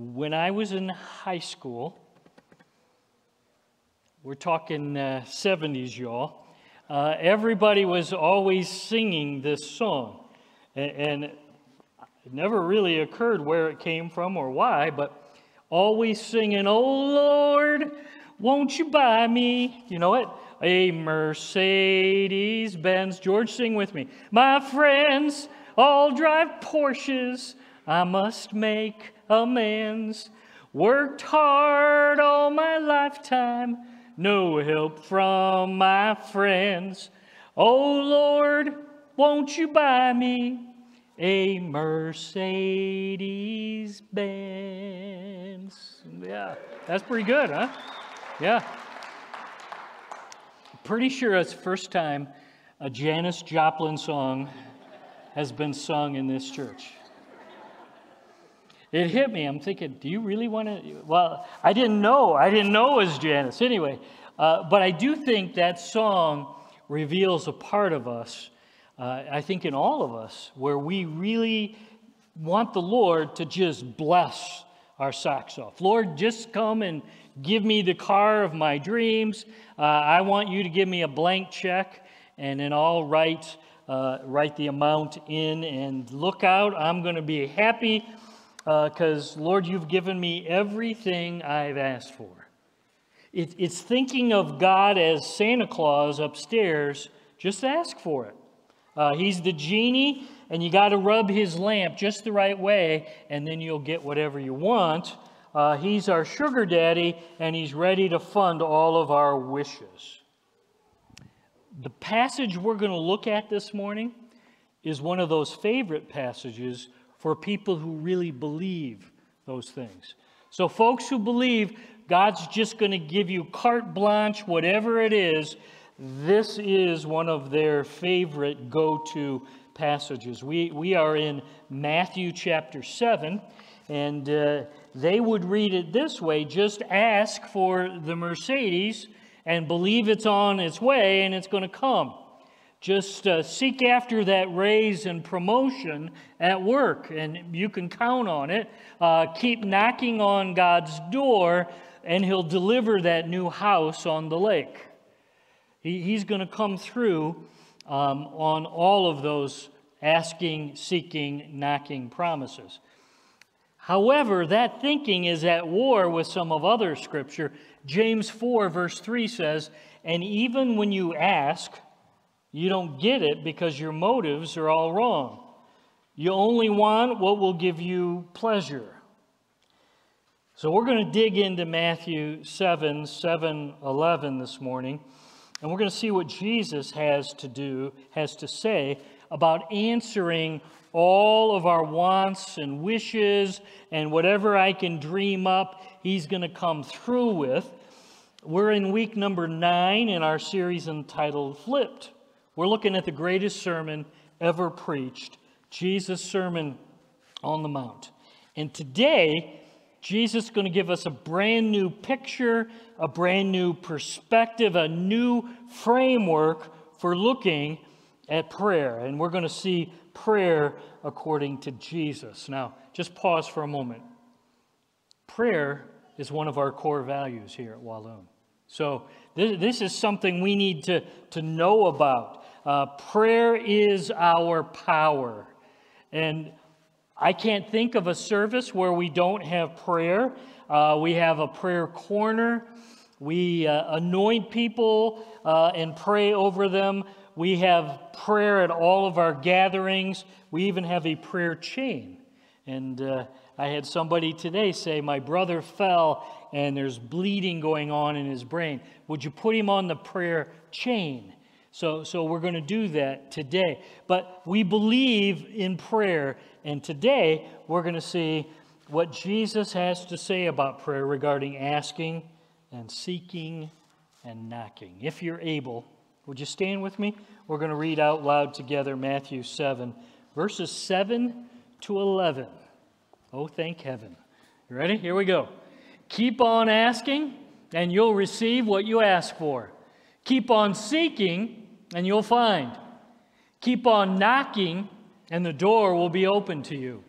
When I was in high school, we're talking 70s, y'all, everybody was always singing this song. And it never really occurred where it came from or why, but always singing, "Oh Lord, won't you buy me?" You know it? A Mercedes Benz. George, sing with me. My friends all drive Porsches. I must make amends. Worked hard all my lifetime. No help from my friends. Oh Lord, won't you buy me a Mercedes Benz? Yeah, that's pretty good, huh? Yeah. Pretty sure it's the first time a Janis Joplin song has been sung in this church. It hit me. I'm thinking, do you really want to? Well, I didn't know. I didn't know it was Janis. Anyway, but I do think that song reveals a part of us, I think in all of us, where we really want the Lord to just bless our socks off. Lord, just come and give me the car of my dreams. I want you to give me a blank check, and then I'll write the amount in, and look out, I'm going to be happy because, Lord, you've given me everything I've asked for. It's thinking of God as Santa Claus upstairs. Just ask for it. He's the genie, and you got to rub his lamp just the right way, and then you'll get whatever you want. He's our sugar daddy, and he's ready to fund all of our wishes. The passage we're going to look at this morning is one of those favorite passages for people who really believe those things. So folks who believe God's just going to give you carte blanche, whatever it is, this is one of their favorite go-to passages. We are in Matthew chapter 7, and they would read it this way: just ask for the Mercedes and believe it's on its way and it's going to come. Just seek after that raise and promotion at work, and you can count on it. Keep knocking on God's door, and he'll deliver that new house on the lake. He's going to come through on all of those asking, seeking, knocking promises. However, that thinking is at war with some of other scripture. James 4 verse 3 says, "And even when you ask, you don't get it because your motives are all wrong. You only want what will give you pleasure." So we're going to dig into Matthew 7:11 this morning, and we're going to see what Jesus has to say about answering all of our wants and wishes and whatever I can dream up, he's going to come through with. We're in week number 9 in our series entitled Flipped. We're looking at the greatest sermon ever preached, Jesus' Sermon on the Mount. And today, Jesus is going to give us a brand new picture, a brand new perspective, a new framework for looking at prayer. And we're going to see prayer according to Jesus. Now, just pause for a moment. Prayer is one of our core values here at Walloon. So this is something we need to know about. Prayer is our power. And I can't think of a service where we don't have prayer. We have a prayer corner. We anoint people and pray over them. We have prayer at all of our gatherings. We even have a prayer chain. And I had somebody today say, "My brother fell and there's bleeding going on in his brain. Would you put him on the prayer chain?" So we're going to do that today. But we believe in prayer. And today we're going to see what Jesus has to say about prayer regarding asking and seeking and knocking. If you're able, would you stand with me? We're going to read out loud together Matthew 7, verses 7-11. Oh, thank heaven. You ready? Here we go. Keep on asking, and you'll receive what you ask for. Keep on seeking, and you'll find. Keep on knocking, and the door will be open to you.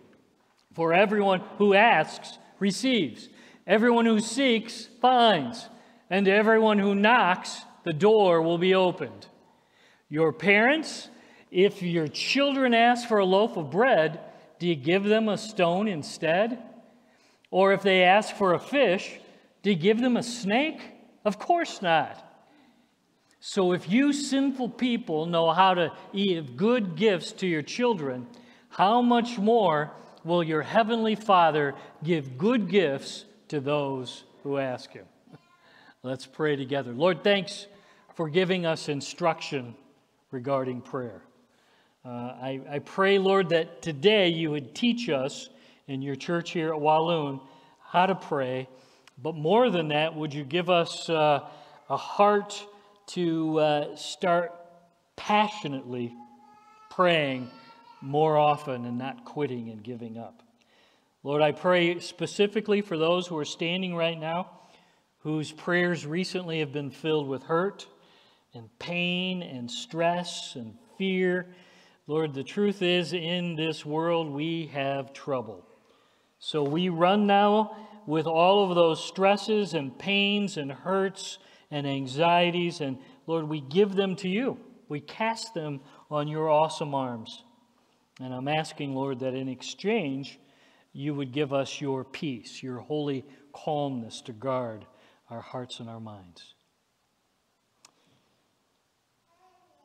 For everyone who asks receives. Everyone who seeks finds, and to everyone who knocks, the door will be opened. Your parents, if your children ask for a loaf of bread, do you give them a stone instead? Or if they ask for a fish, do you give them a snake? Of course not. So if you sinful people know how to give good gifts to your children, how much more will your heavenly Father give good gifts to those who ask him? Let's pray together. Lord, thanks for giving us instruction regarding prayer. I pray, Lord, that today you would teach us in your church here at Walloon how to pray. But more than that, would you give us a heart to start passionately praying more often and not quitting and giving up. Lord, I pray specifically for those who are standing right now, whose prayers recently have been filled with hurt and pain and stress and fear. Lord, the truth is, in this world we have trouble. So we run now with all of those stresses and pains and hurts and anxieties, and Lord, we give them to you. We cast them on your awesome arms. And I'm asking, Lord, that in exchange, you would give us your peace, your holy calmness to guard our hearts and our minds.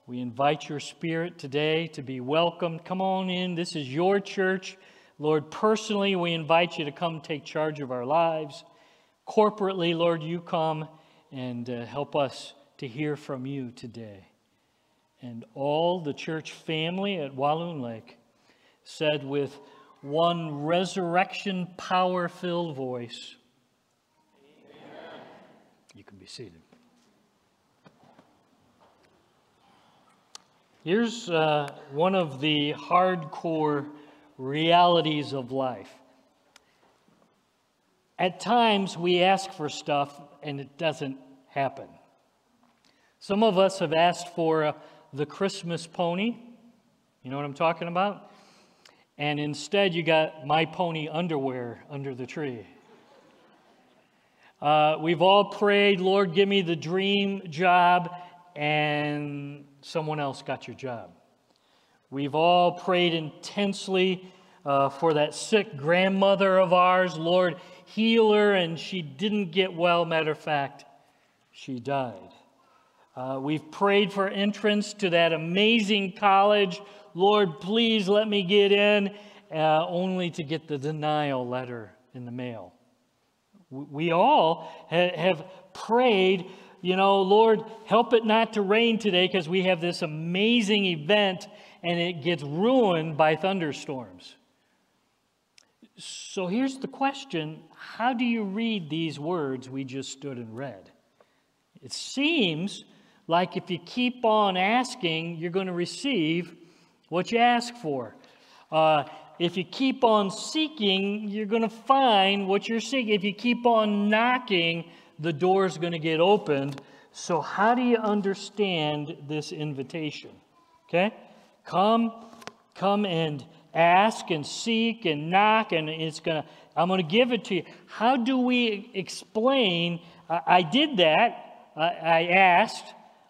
We invite your Spirit today to be welcomed. Come on in. This is your church. Lord, personally, we invite you to come take charge of our lives. Corporately, Lord, you come and help us to hear from you today. And all the church family at Walloon Lake said with one resurrection power-filled voice, amen. You can be seated. Here's one of the hardcore realities of life. At times we ask for stuff and it doesn't happen. Some of us have asked for the Christmas pony. You know what I'm talking about? And instead you got My Pony underwear under the tree. We've all prayed, Lord, give me the dream job, and someone else got your job. We've all prayed intensely for that sick grandmother of ours, Lord, heal her, and she didn't get well. Matter of fact, she died. We've prayed for entrance to that amazing college. Lord, please let me get in, only to get the denial letter in the mail. We all have prayed, you know, Lord, help it not to rain today because we have this amazing event and it gets ruined by thunderstorms. So here's the question. How do you read these words we just stood and read? It seems like if you keep on asking, you're going to receive what you ask for. If you keep on seeking, you're going to find what you're seeking. If you keep on knocking, the door's going to get opened. So how do you understand this invitation? Okay? Come and ask and seek and knock, and I'm going to give it to you. How do we explain, I did that. I asked,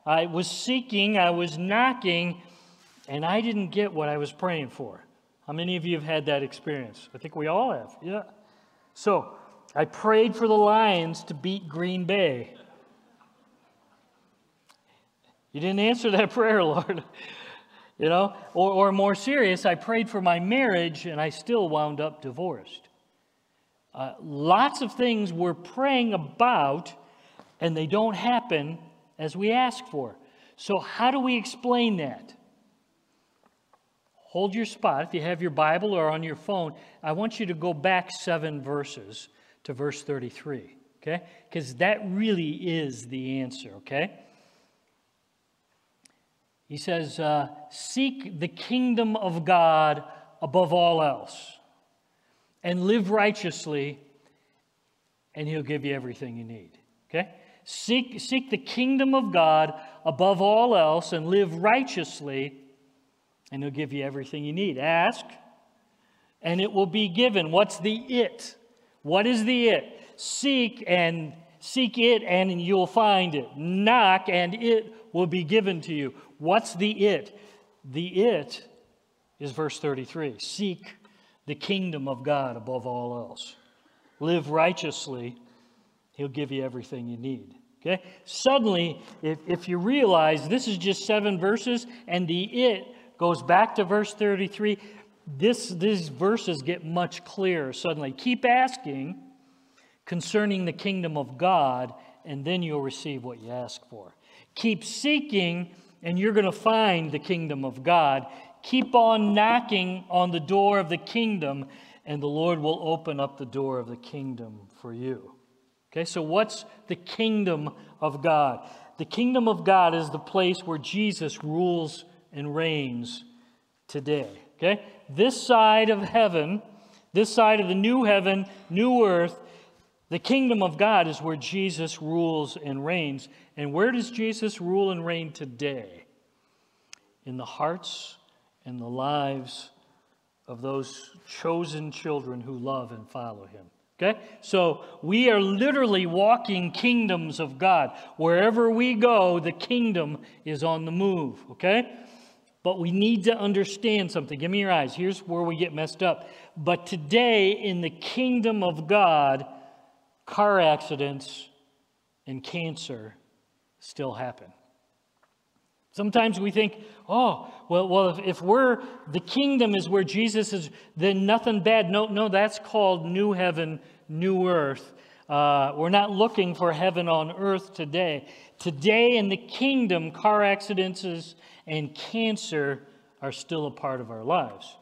I was seeking, I was knocking, and I didn't get what I was praying for. How many of you have had that experience? I think we all have, yeah. So, I prayed for the Lions to beat Green Bay. You didn't answer that prayer, Lord. You know, or more serious, I prayed for my marriage and I still wound up divorced. Lots of things we're praying about, and they don't happen as we ask for. So how do we explain that? Hold your spot. If you have your Bible or on your phone, I want you to go back 7 verses to verse 33, okay? Because that really is the answer, okay? He says, seek the kingdom of God above all else and live righteously, and he'll give you everything you need, okay? Seek the kingdom of God above all else and live righteously, and he'll give you everything you need. Ask, and it will be given. What's the it? What is the it? Seek it and you'll find it. Knock and it will be given to you. What's the it? The it is verse 33. Seek the kingdom of God above all else. Live righteously. He'll give you everything you need. Okay? Suddenly, if you realize this is just 7 verses and the it goes back to verse 33, these verses get much clearer suddenly. Keep asking concerning the kingdom of God, and then you'll receive what you ask for. Keep seeking, and you're going to find the kingdom of God. Keep on knocking on the door of the kingdom, and the Lord will open up the door of the kingdom for you. Okay, so what's the kingdom of God? The kingdom of God is the place where Jesus rules and reigns today. Okay, this side of heaven, this side of the new heaven, new earth, the kingdom of God is where Jesus rules and reigns. And where does Jesus rule and reign today? In the hearts and the lives of those chosen children who love and follow him. Okay? So we are literally walking kingdoms of God. Wherever we go, the kingdom is on the move. Okay? But we need to understand something. Give me your eyes. Here's where we get messed up. But today, in the kingdom of God, car accidents and cancer still happen. Sometimes we think, oh, well, if we're, the kingdom is where Jesus is, then nothing bad. No, that's called new heaven, new earth. We're not looking for heaven on earth today. Today in the kingdom, car accidents and cancer are still a part of our lives.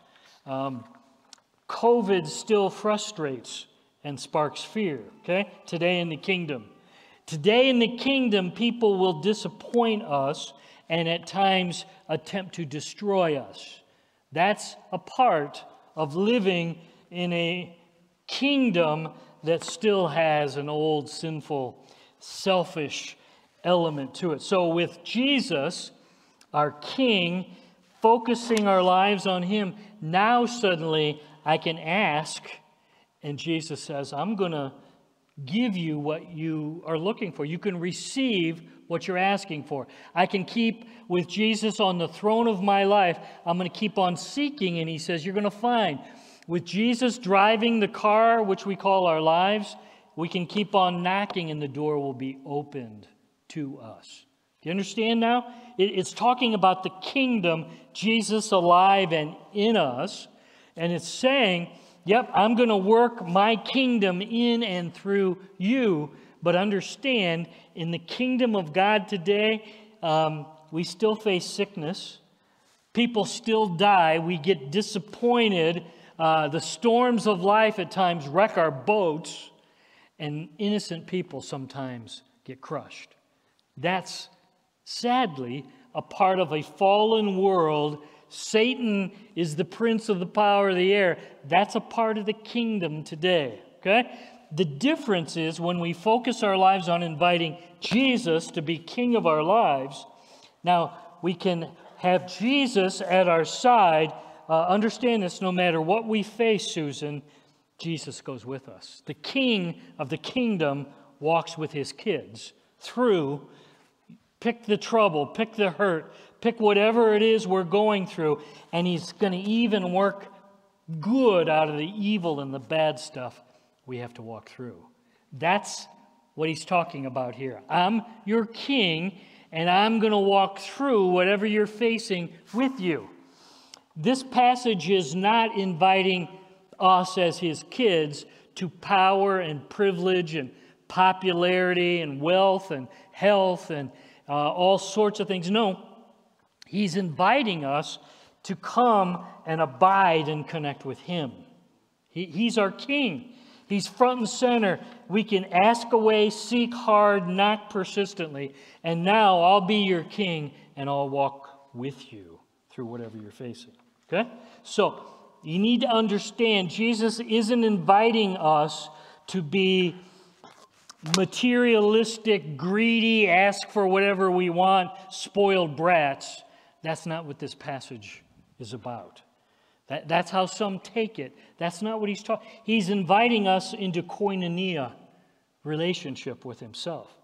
COVID still frustrates and sparks fear, okay? Today in the kingdom. Today in the kingdom, people will disappoint us and at times attempt to destroy us. That's a part of living in a kingdom that still has an old, sinful, selfish element to it. So with Jesus, our King, focusing our lives on him, now suddenly I can ask. And Jesus says, I'm going to give you what you are looking for. You can receive what you're asking for. I can keep with Jesus on the throne of my life. I'm going to keep on seeking. And he says, you're going to find. With Jesus driving the car, which we call our lives, we can keep on knocking and the door will be opened to us. Do you understand now? It's talking about the kingdom, Jesus alive and in us. And it's saying, yep, I'm going to work my kingdom in and through you. But understand, in the kingdom of God today, we still face sickness. People still die. We get disappointed. The storms of life at times wreck our boats. And innocent people sometimes get crushed. That's, sadly, a part of a fallen world. Satan is the prince of the power of the air. That's a part of the kingdom today, okay? The difference is when we focus our lives on inviting Jesus to be king of our lives, now we can have Jesus at our side. Understand this, no matter what we face, Susan, Jesus goes with us. The king of the kingdom walks with his kids through, pick the trouble, pick the hurt, pick whatever it is we're going through, and he's going to even work good out of the evil and the bad stuff we have to walk through. That's what he's talking about here. I'm your king, and I'm going to walk through whatever you're facing with you. This passage is not inviting us as his kids to power and privilege and popularity and wealth and health and all sorts of things. No. He's inviting us to come and abide and connect with him. He's our king. He's front and center. We can ask away, seek hard, knock persistently. And now I'll be your king and I'll walk with you through whatever you're facing. Okay? So you need to understand Jesus isn't inviting us to be materialistic, greedy, ask for whatever we want, spoiled brats. That's not what this passage is about. That's how some take it. That's not what he's talking. He's inviting us into koinonia relationship with himself.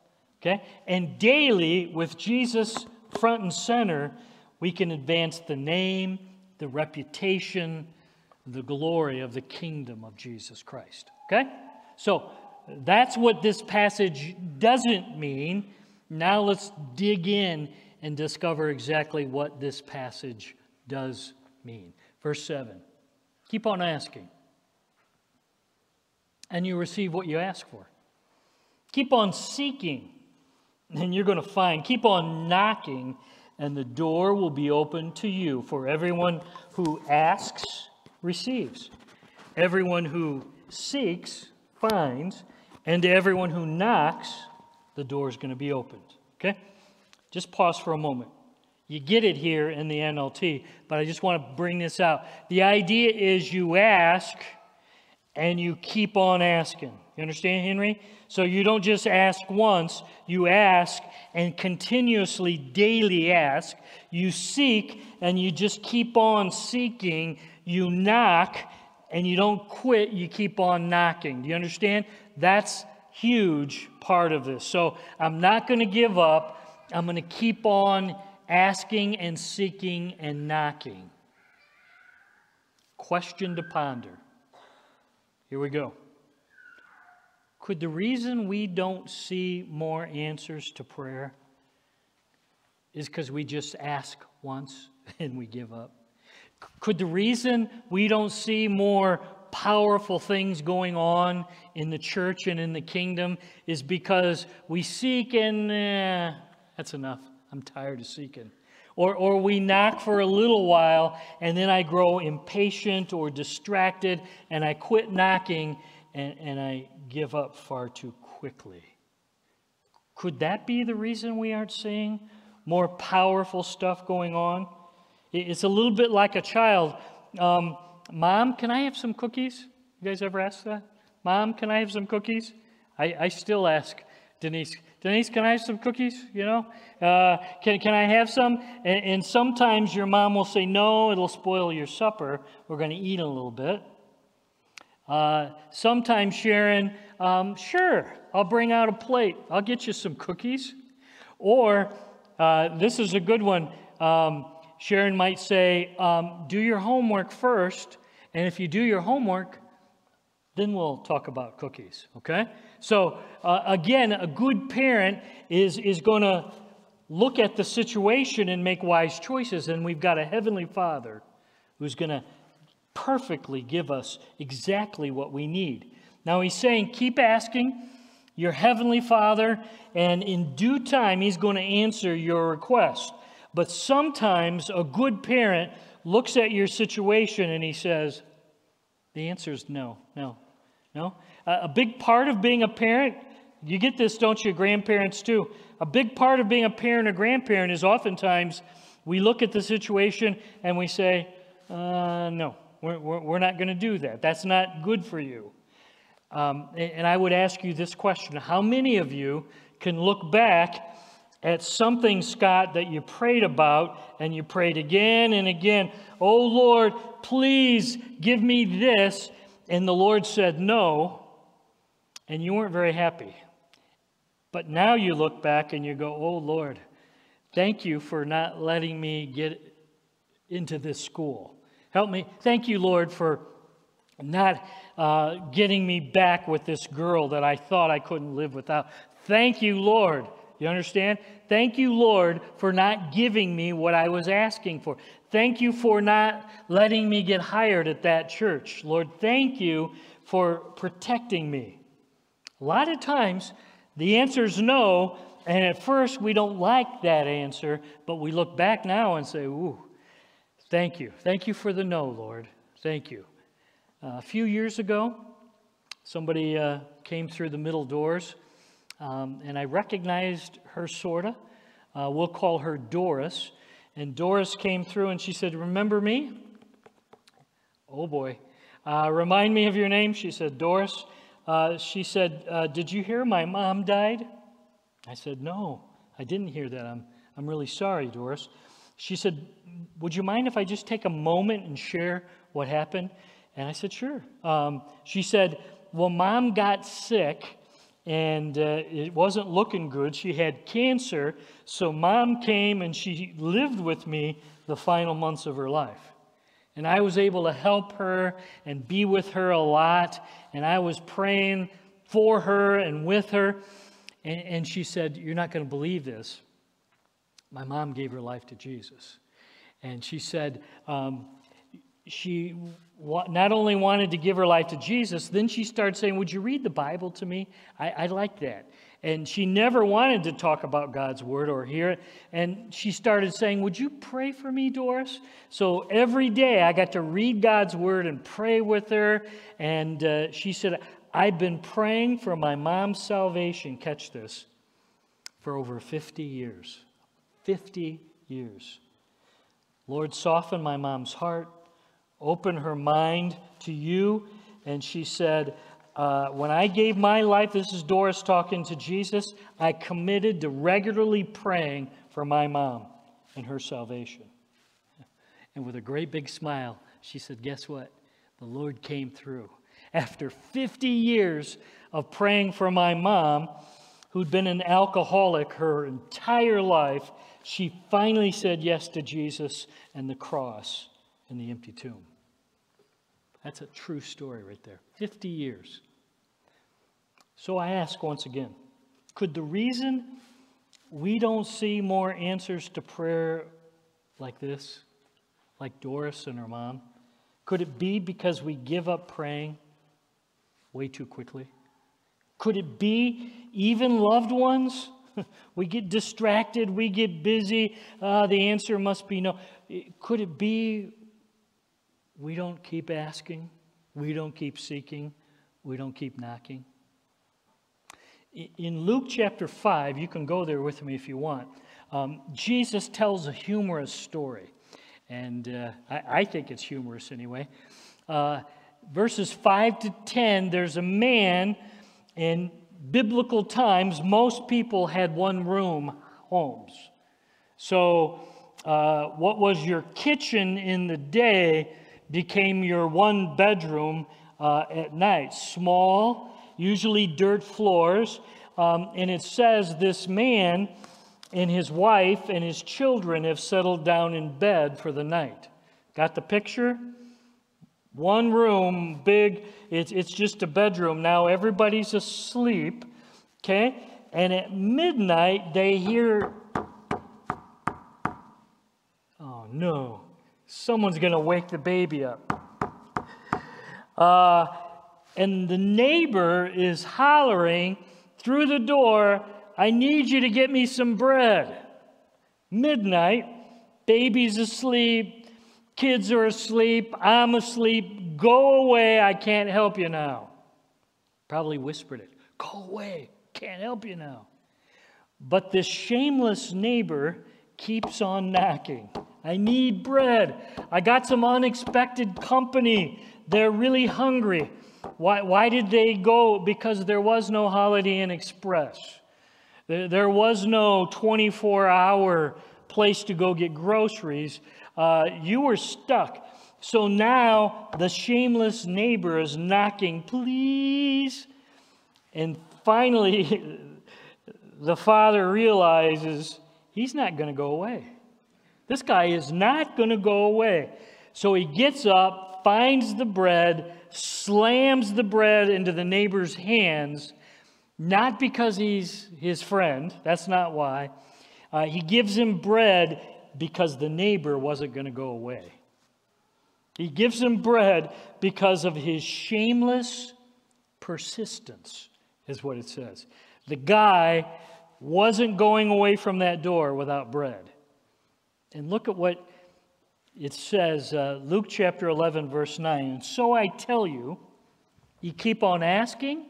Okay? And daily, with Jesus front and center, we can advance the name, the reputation, the glory of the kingdom of Jesus Christ. Okay? So that's what this passage doesn't mean. Now let's dig in and discover exactly what this passage does mean. Verse 7. Keep on asking, and you receive what you ask for. Keep on seeking, and you're going to find. Keep on knocking, and the door will be open to you. For everyone who asks receives. Everyone who seeks finds. And to everyone who knocks, the door is going to be opened. Okay? Just pause for a moment. You get it here in the NLT, but I just want to bring this out. The idea is you ask and you keep on asking. You understand, Henry? So you don't just ask once. You ask and continuously, daily ask. You seek and you just keep on seeking. You knock and you don't quit. You keep on knocking. Do you understand? That's huge part of this. So I'm not going to give up. I'm going to keep on asking and seeking and knocking. Question to ponder. Here we go. Could the reason we don't see more answers to prayer is because we just ask once and we give up? Could the reason we don't see more powerful things going on in the church and in the kingdom is because we seek and that's enough. I'm tired of seeking. Or we knock for a little while, and then I grow impatient or distracted, and I quit knocking, and I give up far too quickly. Could that be the reason we aren't seeing more powerful stuff going on? It's a little bit like a child. Mom, can I have some cookies? You guys ever ask that? Mom, can I have some cookies? I still ask Denise, can I have some cookies? You know, can I have some? And sometimes your mom will say, no, it'll spoil your supper. We're going to eat a little bit. Sometimes Sharon, sure, I'll bring out a plate. I'll get you some cookies. Or this is a good one. Sharon might say, do your homework first. And if you do your homework, then we'll talk about cookies, okay? So, again, a good parent is going to look at the situation and make wise choices. And we've got a Heavenly Father who's going to perfectly give us exactly what we need. Now, he's saying, keep asking your Heavenly Father, and in due time, he's going to answer your request. But sometimes a good parent looks at your situation and he says, the answer is no, no, no. A big part of being a parent, you get this, don't you, grandparents too? A big part of being a parent or grandparent is oftentimes we look at the situation and we say, no, we're not going to do that. That's not good for you. And I would ask you this question. How many of you can look back at something, Scott, that you prayed about and you prayed again and again, oh, Lord, please give me this. And the Lord said no, and you weren't very happy. But now you look back and you go, oh, Lord, thank you for not letting me get into this school. Help me. Thank you, Lord, for not getting me back with this girl that I thought I couldn't live without. Thank you, Lord. You understand? Thank you, Lord, for not giving me what I was asking for. Thank you for not letting me get hired at that church. Lord, thank you for protecting me. A lot of times, the answer is no, and at first we don't like that answer, but we look back now and say, ooh, thank you. Thank you for the no, Lord. Thank you. A few years ago, somebody came through the middle doors, and I recognized her sorta. We'll call her Doris. And Doris came through and she said, remember me? Oh boy. Remind me of your name. She said, Doris. She said, did you hear my mom died? I said, no, I didn't hear that. I'm really sorry, Doris. She said, would you mind if I just take a moment and share what happened? And I said, sure. She said, well, Mom got sick, and it wasn't looking good. She had cancer, so Mom came, and she lived with me the final months of her life. And I was able to help her and be with her a lot, and I was praying for her and with her. And she said, you're not going to believe this. My mom gave her life to Jesus. And she said she not only wanted to give her life to Jesus, then she started saying, would you read the Bible to me? I like that. And she never wanted to talk about God's word or hear it. And she started saying, would you pray for me, Doris? So every day I got to read God's word and pray with her. And she said, I've been praying for my mom's salvation, catch this, for over 50 years. 50 years. Lord, soften my mom's heart, open her mind to you. And she said, when I gave my life, this is Doris talking to Jesus, I committed to regularly praying for my mom and her salvation. And with a great big smile, she said, guess what? The Lord came through. After 50 years of praying for my mom, who'd been an alcoholic her entire life, she finally said yes to Jesus and the cross and the empty tomb. That's a true story right there. 50 years. So I ask once again, could the reason we don't see more answers to prayer like this, like Doris and her mom, could it be because we give up praying way too quickly? Could it be even loved ones? We get distracted, we get busy. The answer must be no. Could it be we don't keep asking, we don't keep seeking, we don't keep knocking? In Luke chapter 5, you can go there with me if you want. Jesus tells a humorous story. And I think it's humorous anyway. Verses 5 to 10, there's a man. In biblical times, most people had one-room homes. So what was your kitchen in the day became your one bedroom at night. Small, usually dirt floors. And it says this man and his wife and his children have settled down in bed for the night. Got the picture? One room, big, it's just a bedroom. Now everybody's asleep, okay? And at midnight, they hear, oh no, someone's going to wake the baby up. And the neighbor is hollering through the door, I need you to get me some bread. Midnight, baby's asleep. Kids are asleep, I'm asleep, go away, I can't help you now. Probably whispered it, go away, can't help you now. But this shameless neighbor keeps on knocking. I need bread, I got some unexpected company, they're really hungry. Why did they go? Because there was no Holiday Inn Express. There was no 24-hour place to go get groceries. You were stuck. So now the shameless neighbor is knocking, please. And finally, the father realizes he's not going to go away. This guy is not going to go away. So he gets up, finds the bread, slams the bread into the neighbor's hands, not because he's his friend. That's not why. He gives him bread because the neighbor wasn't going to go away. He gives him bread because of his shameless persistence, is what it says. The guy wasn't going away from that door without bread. And look at what it says, Luke chapter 11, verse 9. And so I tell you, you keep on asking,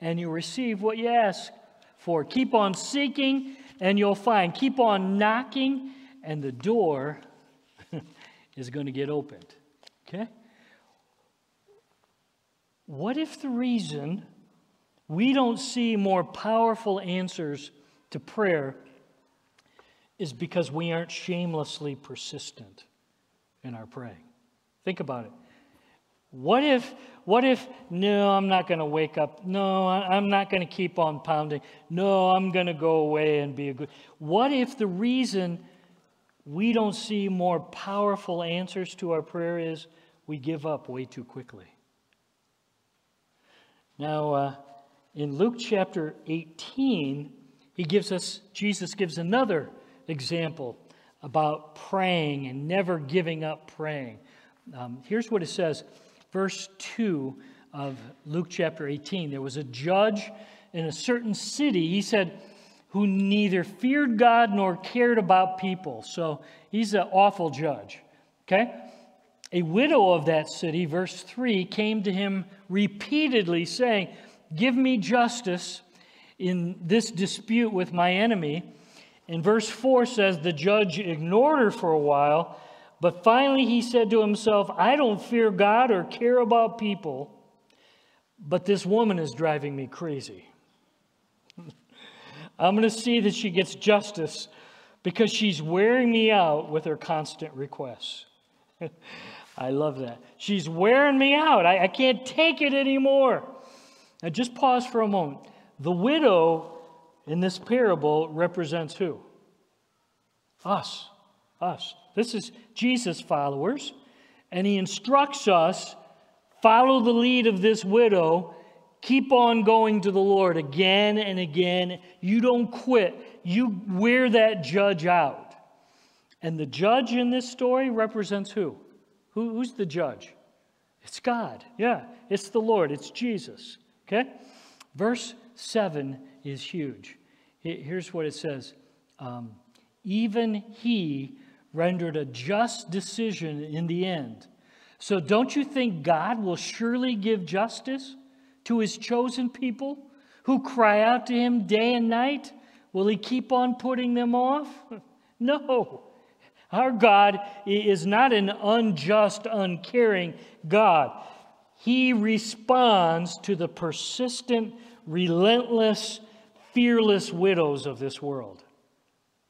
and you receive what you ask for. Keep on seeking, and you'll find. Keep on knocking, and the door is going to get opened, okay? What if the reason we don't see more powerful answers to prayer is because we aren't shamelessly persistent in our praying? Think about it. What if, no, I'm not going to wake up. No, I'm not going to keep on pounding. No, I'm going to go away and be a good. What if the reason we don't see more powerful answers to our prayer is we give up way too quickly? Now, in Luke chapter 18, Jesus gives another example about praying and never giving up praying. Here's what it says. Verse 2 of Luke chapter 18, there was a judge in a certain city, he said, who neither feared God nor cared about people. So he's an awful judge, okay? A widow of that city, verse 3, came to him repeatedly saying, give me justice in this dispute with my enemy. And verse 4 says the judge ignored her for a while, but finally he said to himself, I don't fear God or care about people, but this woman is driving me crazy. I'm going to see that she gets justice because she's wearing me out with her constant requests. I love that. She's wearing me out. I can't take it anymore. Now just pause for a moment. The widow in this parable represents who? Us. Us. This is Jesus' followers, and he instructs us, follow the lead of this widow, keep on going to the Lord again and again. You don't quit. You wear that judge out. And the judge in this story represents who? Who's the judge? It's God. Yeah, it's the Lord. It's Jesus. Okay? Verse 7 is huge. Here's what it says. Even he rendered a just decision in the end. So don't you think God will surely give justice to his chosen people who cry out to him day and night? Will he keep on putting them off? No. Our God is not an unjust, uncaring God. He responds to the persistent, relentless, fearless widows of this world.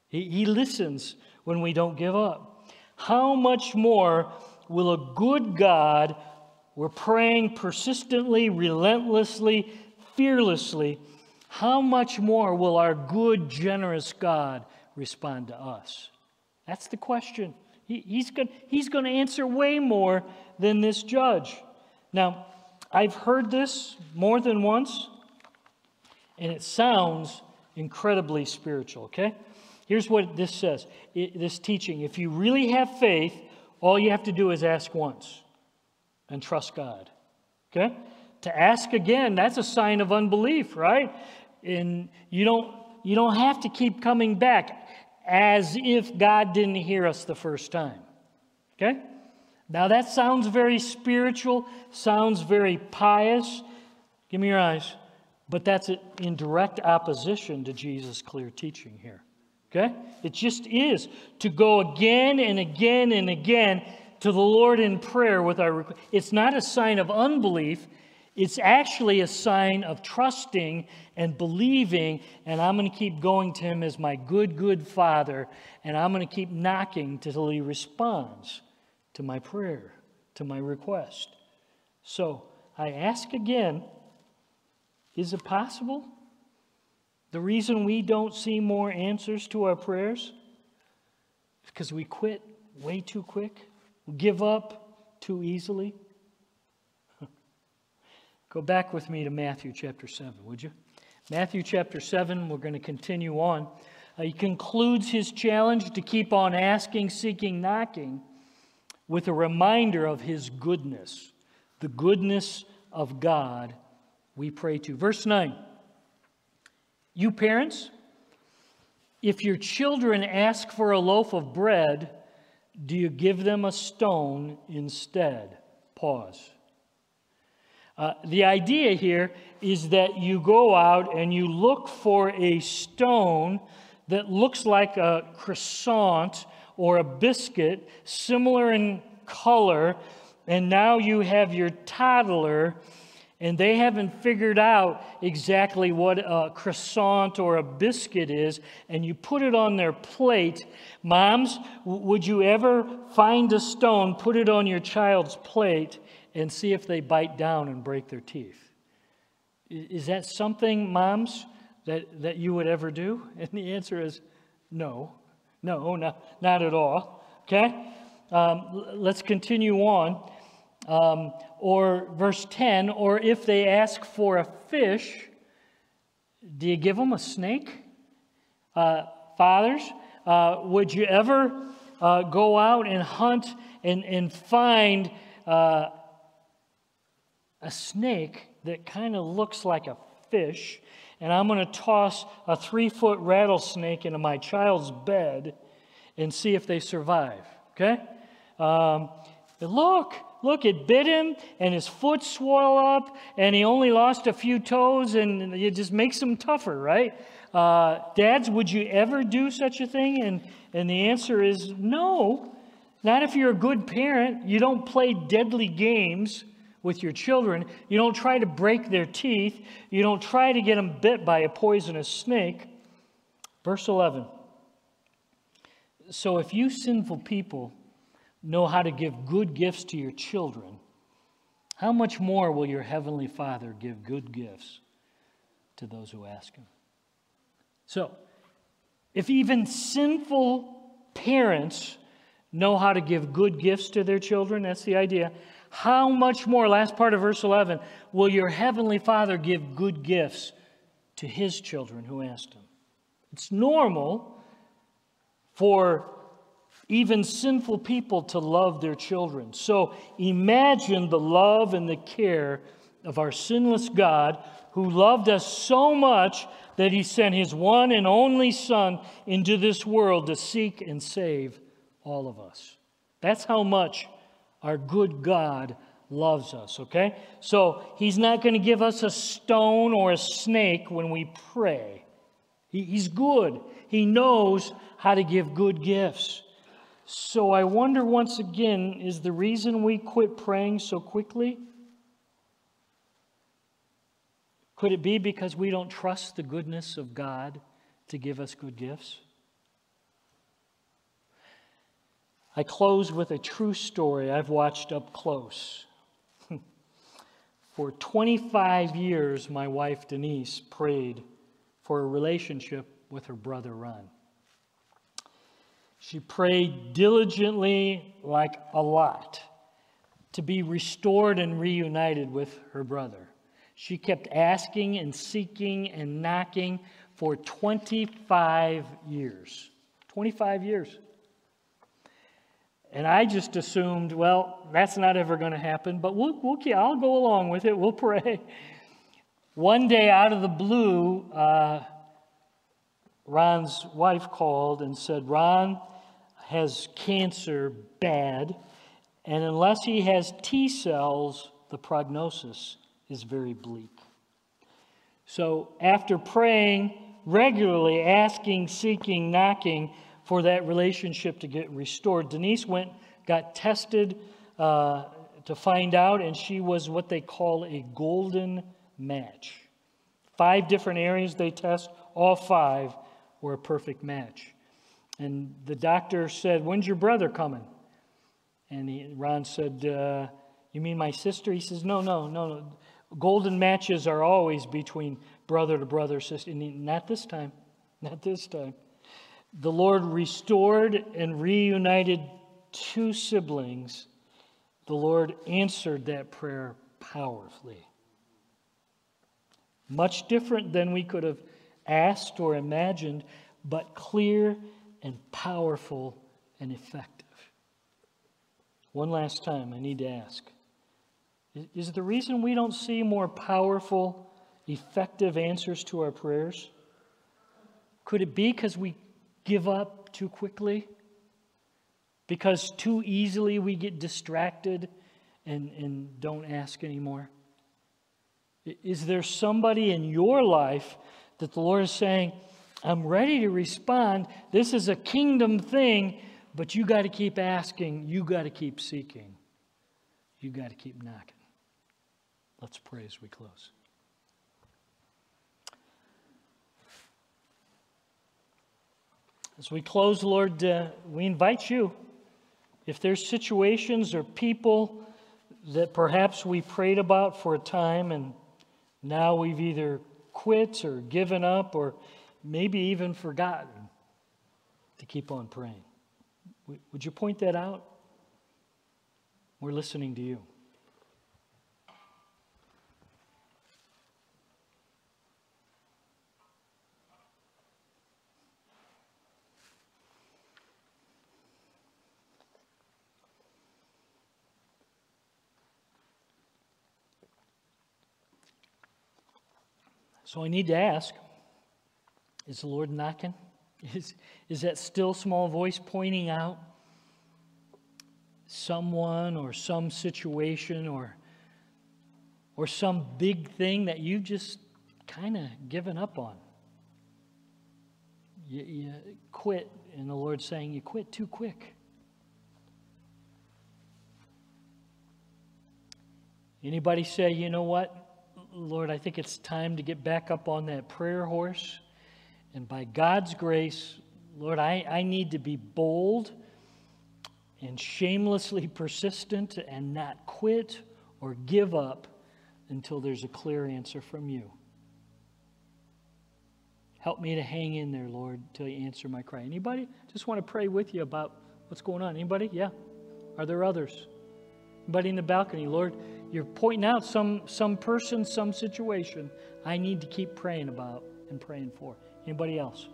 He listens when we don't give up. How much more will a good God, we're praying persistently, relentlessly, fearlessly, how much more will our good, generous God respond to us? That's the question. He's going to answer way more than this judge. Now, I've heard this more than once, and it sounds incredibly spiritual, okay? Here's what this says, this teaching. If you really have faith, all you have to do is ask once and trust God, okay? To ask again, that's a sign of unbelief, right? And you don't have to keep coming back as if God didn't hear us the first time, okay? Now that sounds very spiritual, sounds very pious. Give me your eyes. But that's in direct opposition to Jesus' clear teaching here. Okay? It just is to go again and again and again to the Lord in prayer with our request. It's not a sign of unbelief. It's actually a sign of trusting and believing, and I'm going to keep going to him as my good, good Father, and I'm going to keep knocking till he responds to my prayer, to my request. So I ask again, is it possible? The reason we don't see more answers to our prayers is because we quit way too quick. We give up too easily. Go back with me to Matthew chapter 7, would you? Matthew chapter 7, we're going to continue on. He concludes his challenge to keep on asking, seeking, knocking with a reminder of his goodness. The goodness of God we pray to. Verse 9. You parents, if your children ask for a loaf of bread, do you give them a stone instead? Pause. The idea here is that you go out and you look for a stone that looks like a croissant or a biscuit, similar in color, and now you have your toddler. And they haven't figured out exactly what a croissant or a biscuit is, and you put it on their plate. Moms, would you ever find a stone, put it on your child's plate, and see if they bite down and break their teeth. Is that something, moms, that you would ever do? And the answer is no. No, not at all. Okay? Let's continue on. Or verse 10, or if they ask for a fish, do you give them a snake? Fathers, would you ever go out and hunt and find a snake that kind of looks like a fish, and I'm going to toss a 3-foot rattlesnake into my child's bed and see if they survive, okay? Look, it bit him, and his foot swelled up, and he only lost a few toes, and it just makes him tougher, right? Dads, would you ever do such a thing? And the answer is no. Not if you're a good parent. You don't play deadly games with your children. You don't try to break their teeth. You don't try to get them bit by a poisonous snake. Verse 11. So if you sinful people know how to give good gifts to your children, how much more will your heavenly Father give good gifts to those who ask him? So, if even sinful parents know how to give good gifts to their children, that's the idea, how much more, last part of verse 11, will your heavenly Father give good gifts to his children who asked him? It's normal for even sinful people to love their children. So imagine the love and the care of our sinless God, who loved us so much that he sent his one and only Son into this world to seek and save all of us. That's how much our good God loves us, okay? So he's not going to give us a stone or a snake when we pray. He's good. He knows how to give good gifts. So I wonder once again, is the reason we quit praying so quickly? Could it be because we don't trust the goodness of God to give us good gifts? I close with a true story I've watched up close. For 25 years, my wife Denise prayed for a relationship with her brother Ron. She prayed diligently, like a lot, to be restored and reunited with her brother. She kept asking and seeking and knocking for 25 years. 25 years. And I just assumed, well, that's not ever going to happen, but I'll go along with it. We'll pray. One day, out of the blue, Ron's wife called and said, "Ron has cancer bad, and unless he has T cells, the prognosis is very bleak." So after praying regularly, asking, seeking, knocking for that relationship to get restored, Denise got tested to find out, and she was what they call a golden match. 5 different areas they test, all 5 were a perfect match. And the doctor said, "When's your brother coming?" And Ron said, "You mean my sister?" He says, no. Golden matches are always between brother to brother, sister. Not this time. Not this time. The Lord restored and reunited 2 siblings. The Lord answered that prayer powerfully. Much different than we could have asked or imagined, but clear and powerful and effective. One last time, I need to ask, is the reason we don't see more powerful, effective answers to our prayers? Could it be because we give up too quickly? Because too easily we get distracted and don't ask anymore? Is there somebody in your life that the Lord is saying, "I'm ready to respond. This is a kingdom thing, but you got to keep asking. You got to keep seeking. You got to keep knocking." Let's pray as we close. As we close, Lord, we invite you. If there's situations or people that perhaps we prayed about for a time and now we've either quit or given up or maybe even forgotten to keep on praying. Would you point that out? We're listening to you. So I need to ask, is the Lord knocking? Is that still small voice pointing out someone or some situation or some big thing that you've just kind of given up on? You quit, and the Lord's saying you quit too quick. Anybody say, you know what? Lord, I think it's time to get back up on that prayer horse. And by God's grace, Lord, I need to be bold and shamelessly persistent and not quit or give up until there's a clear answer from you. Help me to hang in there, Lord, till you answer my cry. Anybody? Just want to pray with you about what's going on. Anybody? Yeah. Are there others? Anybody in the balcony? Lord, you're pointing out some person, some situation I need to keep praying about and praying for. Anybody else?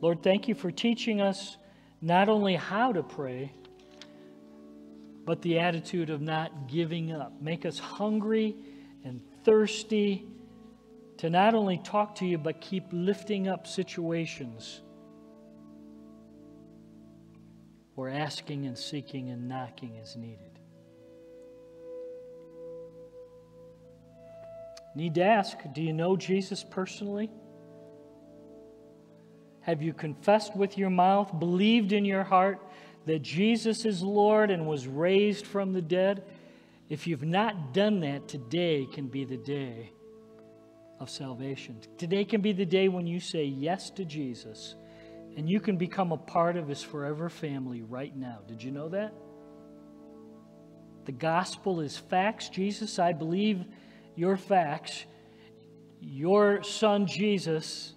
Lord, thank you for teaching us not only how to pray, but the attitude of not giving up. Make us hungry and thirsty to not only talk to you, but keep lifting up situations. We're asking and seeking and knocking as needed. Need to ask, do you know Jesus personally? Have you confessed with your mouth, believed in your heart that Jesus is Lord and was raised from the dead? If you've not done that, today can be the day of salvation. Today can be the day when you say yes to Jesus. And you can become a part of his forever family right now. Did you know that? The gospel is facts. Jesus, I believe your facts. Your son Jesus,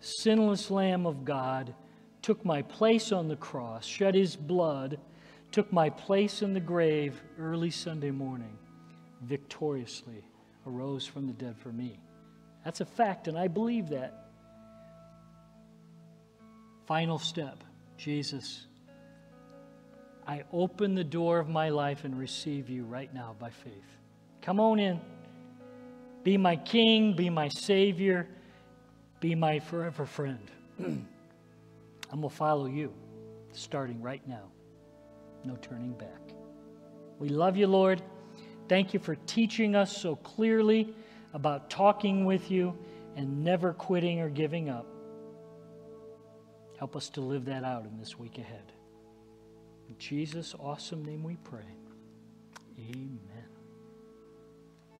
sinless Lamb of God, took my place on the cross, shed his blood, took my place in the grave early Sunday morning, victoriously arose from the dead for me. That's a fact, and I believe that. Final step, Jesus, I open the door of my life and receive you right now by faith. Come on in. Be my King, be my Savior, be my forever friend. I'm going to follow you, starting right now. No turning back. We love you, Lord. Thank you for teaching us so clearly about talking with you and never quitting or giving up. Help us to live that out in this week ahead. In Jesus' awesome name we pray. Amen.